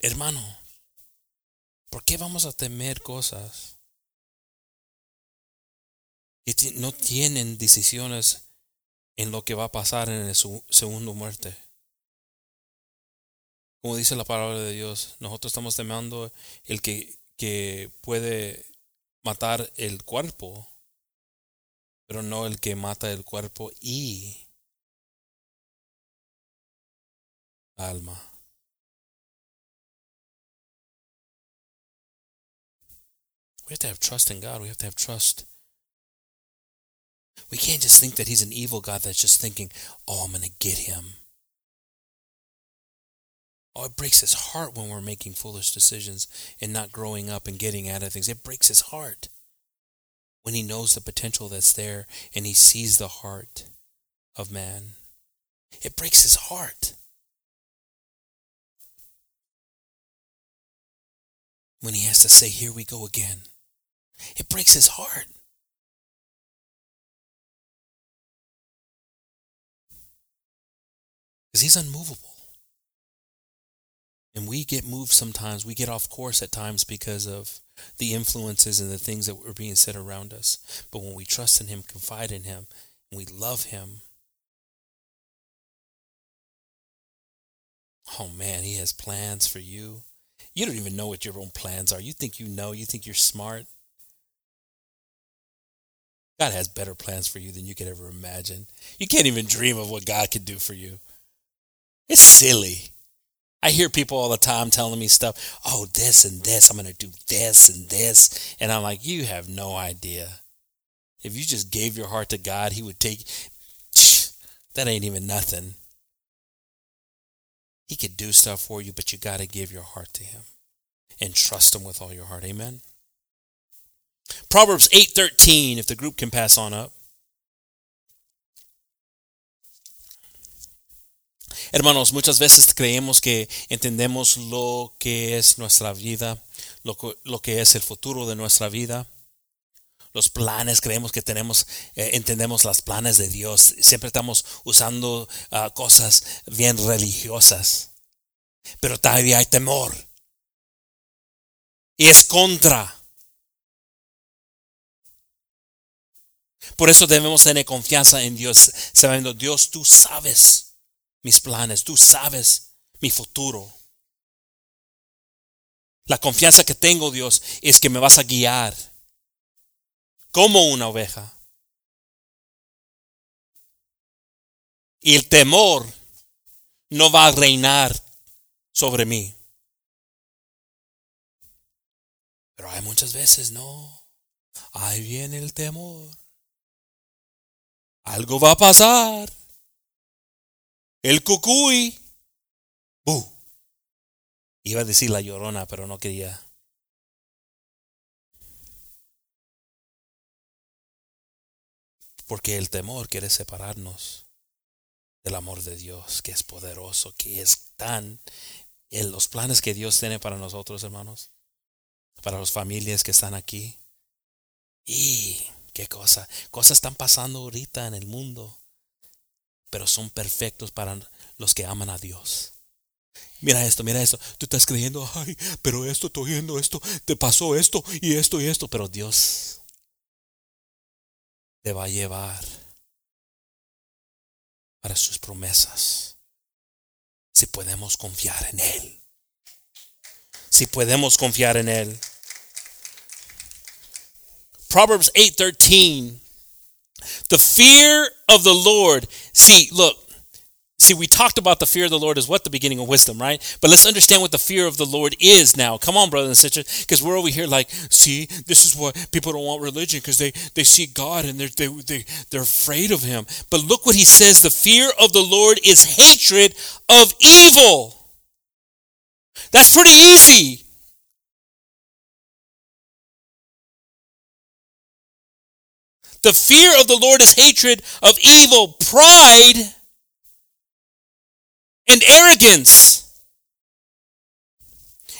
Hermano, ¿por qué vamos a temer cosas que no tienen decisiones en lo que va a pasar en el segundo muerte? Como dice la palabra de Dios, nosotros estamos temando el que puede matar el cuerpo, pero no el que mata el cuerpo y la alma. We have to have trust in God. We have to have trust We can't just think that he's an evil God that's just thinking, oh, I'm going to get him. Oh, it breaks his heart when we're making foolish decisions and not growing up and getting out of things. It breaks his heart when he knows the potential that's there and he sees the heart of man. It breaks his heart when he has to say, here we go again. It breaks his heart. Because he's unmovable. And we get moved sometimes, we get off course at times because of the influences and the things that are being said around us. But when we trust in him, confide in him, and we love him, oh man, he has plans for you. You don't even know what your own plans are. You think you know, you think you're smart. God has better plans for you than you could ever imagine. You can't even dream of what God could do for you. It's silly. I hear people all the time telling me stuff. Oh, this and this. I'm going to do this and this. And I'm like, you have no idea. If you just gave your heart to God, he would take. That ain't even nothing. He could do stuff for you, but you got to give your heart to him and trust him with all your heart. Amen. Proverbs 8:13, if the group can pass on up. Hermanos, muchas veces creemos que entendemos lo que es nuestra vida, lo que es el futuro de nuestra vida. Los planes, creemos que tenemos, entendemos los planes de Dios. Siempre estamos usando cosas bien religiosas. Pero todavía hay temor. Y es contra. Por eso debemos tener confianza en Dios, sabiendo, Dios, tú sabes mis planes, tú sabes mi futuro. La confianza que tengo, Dios, es que me vas a guiar como una oveja. Y el temor no va a reinar sobre mí. Pero hay muchas veces, no. Ahí viene el temor. Algo va a pasar. El cucuy. Iba a decir la llorona, pero no quería. Porque el temor quiere separarnos del amor de Dios, que es poderoso, que es tan. En los planes que Dios tiene para nosotros, hermanos. Para las familias que están aquí. Y qué cosa. Cosas están pasando ahorita en el mundo. Pero son perfectos para los que aman a Dios. Mira esto, mira esto. Tú estás creyendo, ay, pero esto, estoy viendo esto, te pasó esto y esto y esto. Pero Dios te va a llevar para sus promesas. Si podemos confiar en Él. Si podemos confiar en Él. Proverbs 8:13. The fear of the Lord. See, we talked about the fear of the Lord is what? The beginning of wisdom, right? But let's understand what the fear of the Lord is now. Come on, brothers and sisters, because we're over here like, see, this is what people don't want religion because they see God and they're afraid of him. But look what he says. The fear of the Lord is hatred of evil. That's pretty easy. The fear of the Lord is hatred of evil, pride, and arrogance,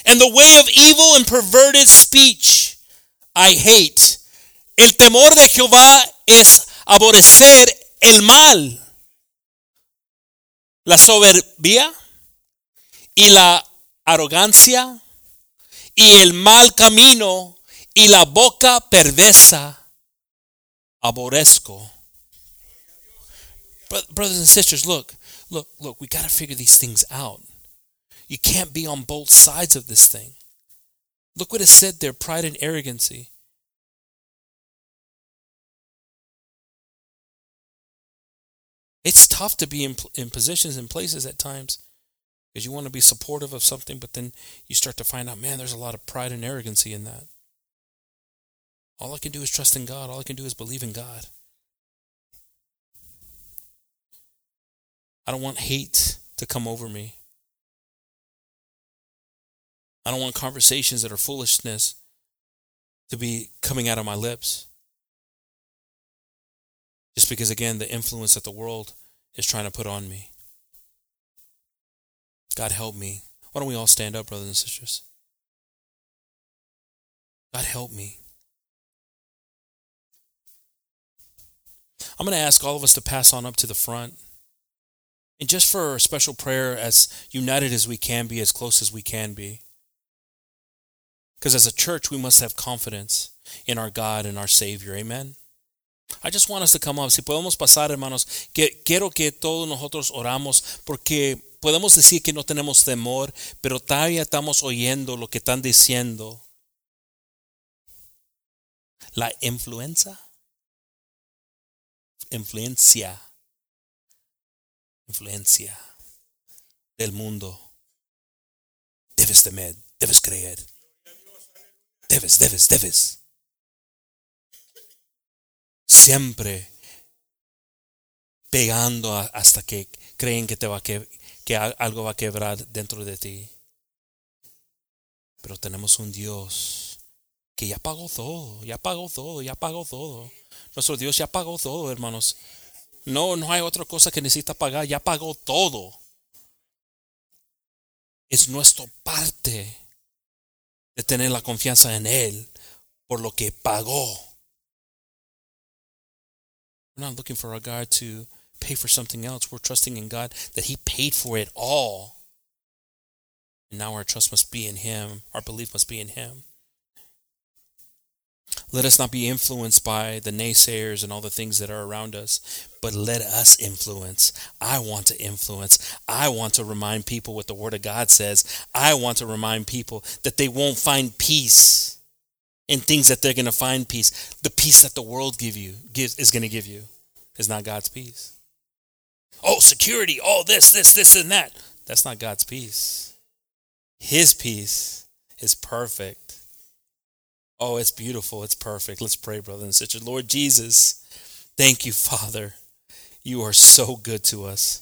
and the way of evil and perverted speech I hate. El temor de Jehová es aborrecer el mal, la soberbia y la arrogancia y el mal camino y la boca perversa. Aborrezco. Brothers and sisters, look, we got to figure these things out. You can't be on both sides of this thing. Look what it said there, pride and arrogancy. It's tough to be in positions and places at times because you want to be supportive of something, but then you start to find out, man, there's a lot of pride and arrogancy in that. All I can do is trust in God. All I can do is believe in God. I don't want hate to come over me. I don't want conversations that are foolishness to be coming out of my lips. Just because, again, the influence that the world is trying to put on me. God help me. Why don't we all stand up, brothers and sisters? God help me. I'm going to ask all of us to pass on up to the front. And just for a special prayer, as united as we can be, as close as we can be. Because as a church, we must have confidence in our God and our Savior. Amen? I just want us to come up. Si podemos pasar, hermanos, quiero que todos nosotros oramos, porque podemos decir que no tenemos temor, pero todavía estamos oyendo lo que están diciendo. La influencia del mundo. Debes temer, debes creer. Debes. Siempre pegando hasta que creen que que algo va a quebrar dentro de ti. Pero tenemos un Dios que ya pagó todo. Nuestro Dios ya pagó todo, hermanos. No hay otra cosa que necesita pagar. Ya pagó todo. Es nuestra parte de tener la confianza en Él por lo que pagó. We're not looking for our God to pay for something else. We're trusting in God that He paid for it all. And now our trust must be in Him. Our belief must be in Him. Let us not be influenced by the naysayers and all the things that are around us, but let us influence. I want to influence. I want to remind people what the Word of God says. I want to remind people that they won't find peace in things that they're going to find peace. The peace that the world is going to give you is not God's peace. Oh, security, oh, this, and that. That's not God's peace. His peace is perfect. Oh, it's beautiful. It's perfect. Let's pray, brothers and sisters. Lord Jesus, thank you, Father. You are so good to us.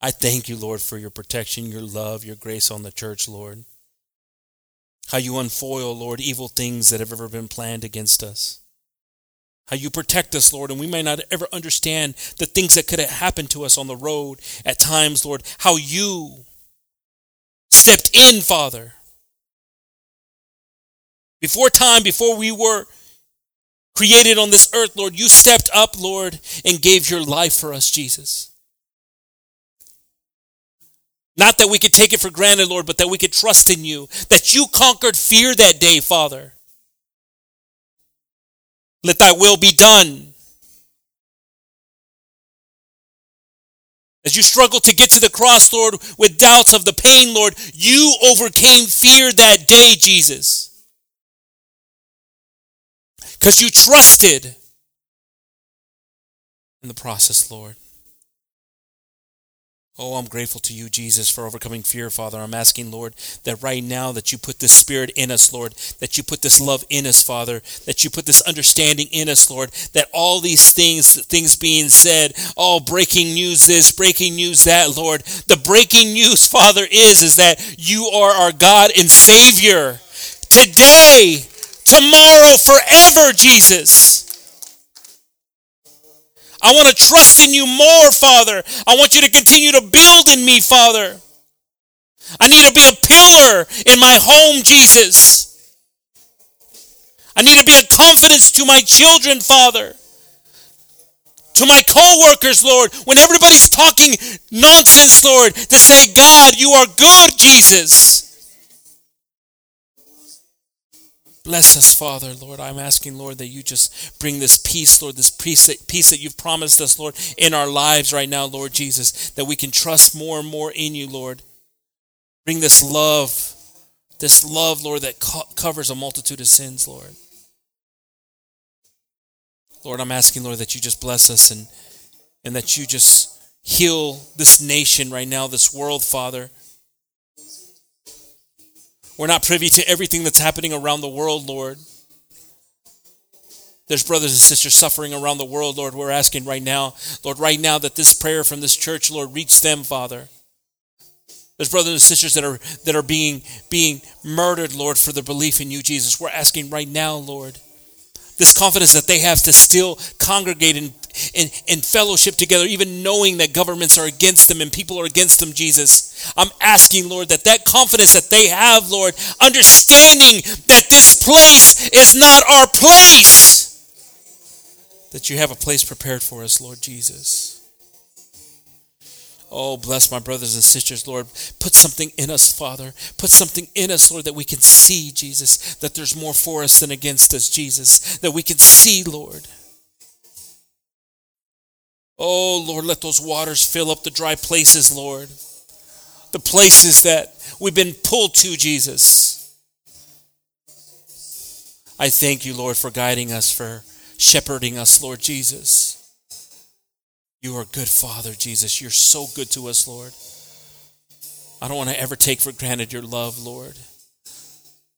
I thank you, Lord, for your protection, your love, your grace on the church, Lord. How you unfoil, Lord, evil things that have ever been planned against us. How you protect us, Lord, and we may not ever understand the things that could have happened to us on the road at times, Lord. How you stepped in, Father. Before time, before we were created on this earth, Lord, you stepped up, Lord, and gave your life for us, Jesus. Not that we could take it for granted, Lord, but that we could trust in you, that you conquered fear that day, Father. Let thy will be done. As you struggled to get to the cross, Lord, with doubts of the pain, Lord, you overcame fear that day, Jesus. Because you trusted in the process, Lord. Oh, I'm grateful to you, Jesus, for overcoming fear, Father. I'm asking, Lord, that right now that you put this spirit in us, Lord, that you put this love in us, Father, that you put this understanding in us, Lord, that all these things being said, oh, breaking news this, breaking news that, Lord. The breaking news, Father, is that you are our God and Savior today, tomorrow, forever, Jesus. I want to trust in you more, Father. I want you to continue to build in me, Father. I need to be a pillar in my home, Jesus. I need to be a confidence to my children, Father. To my co-workers, Lord. When everybody's talking nonsense, Lord, to say, God, you are good, Jesus. Bless us, Father, Lord. I'm asking, Lord, that you just bring this peace, Lord, this peace that you've promised us, Lord, in our lives right now, Lord Jesus, that we can trust more and more in you, Lord. Bring this love, Lord, that covers a multitude of sins, Lord. Lord, I'm asking, Lord, that you just bless us and that you just heal this nation right now, this world, Father. We're not privy to everything that's happening around the world, Lord. There's brothers and sisters suffering around the world, Lord. We're asking right now, Lord, right now that this prayer from this church, Lord, reach them, Father. There's brothers and sisters that are being murdered, Lord, for their belief in you, Jesus. We're asking right now, Lord, this confidence that they have to still congregate and fellowship together, even knowing that governments are against them and people are against them, Jesus. I'm asking, Lord, that confidence that they have, Lord, understanding that this place is not our place, that you have a place prepared for us, Lord Jesus. Oh, bless my brothers and sisters, Lord. Put something in us, Father. Put something in us, Lord, that we can see, Jesus, that there's more for us than against us, Jesus, that we can see, Lord. Oh, Lord, let those waters fill up the dry places, Lord, the places that we've been pulled to, Jesus. I thank you, Lord, for guiding us, for shepherding us, Lord Jesus. You are good, Father, Jesus. You're so good to us, Lord. I don't want to ever take for granted your love, Lord.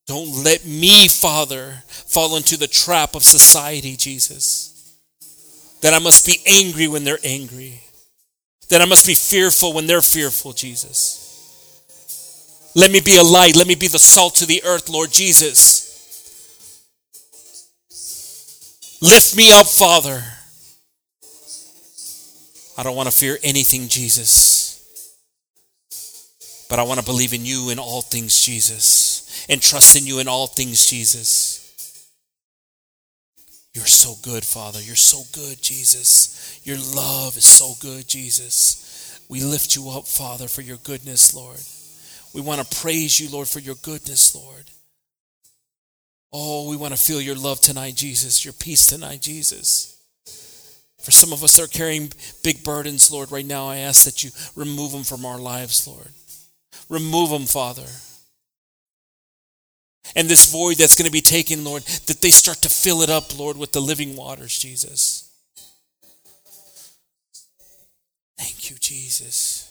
Don't let me, Father, fall into the trap of society, Jesus, that I must be angry when they're angry, that I must be fearful when they're fearful, Jesus. Let me be a light. Let me be the salt to the earth, Lord Jesus. Lift me up, Father. I don't want to fear anything, Jesus. But I want to believe in you in all things, Jesus. And trust in you in all things, Jesus. You're so good, Father. You're so good, Jesus. Your love is so good, Jesus. We lift you up, Father, for your goodness, Lord. We want to praise you, Lord, for your goodness, Lord. Oh, we want to feel your love tonight, Jesus. Your peace tonight, Jesus. For some of us that are carrying big burdens, Lord, right now I ask that you remove them from our lives, Lord. Remove them, Father. And this void that's going to be taken, Lord, that they start to fill it up, Lord, with the living waters, Jesus. Thank you, Jesus.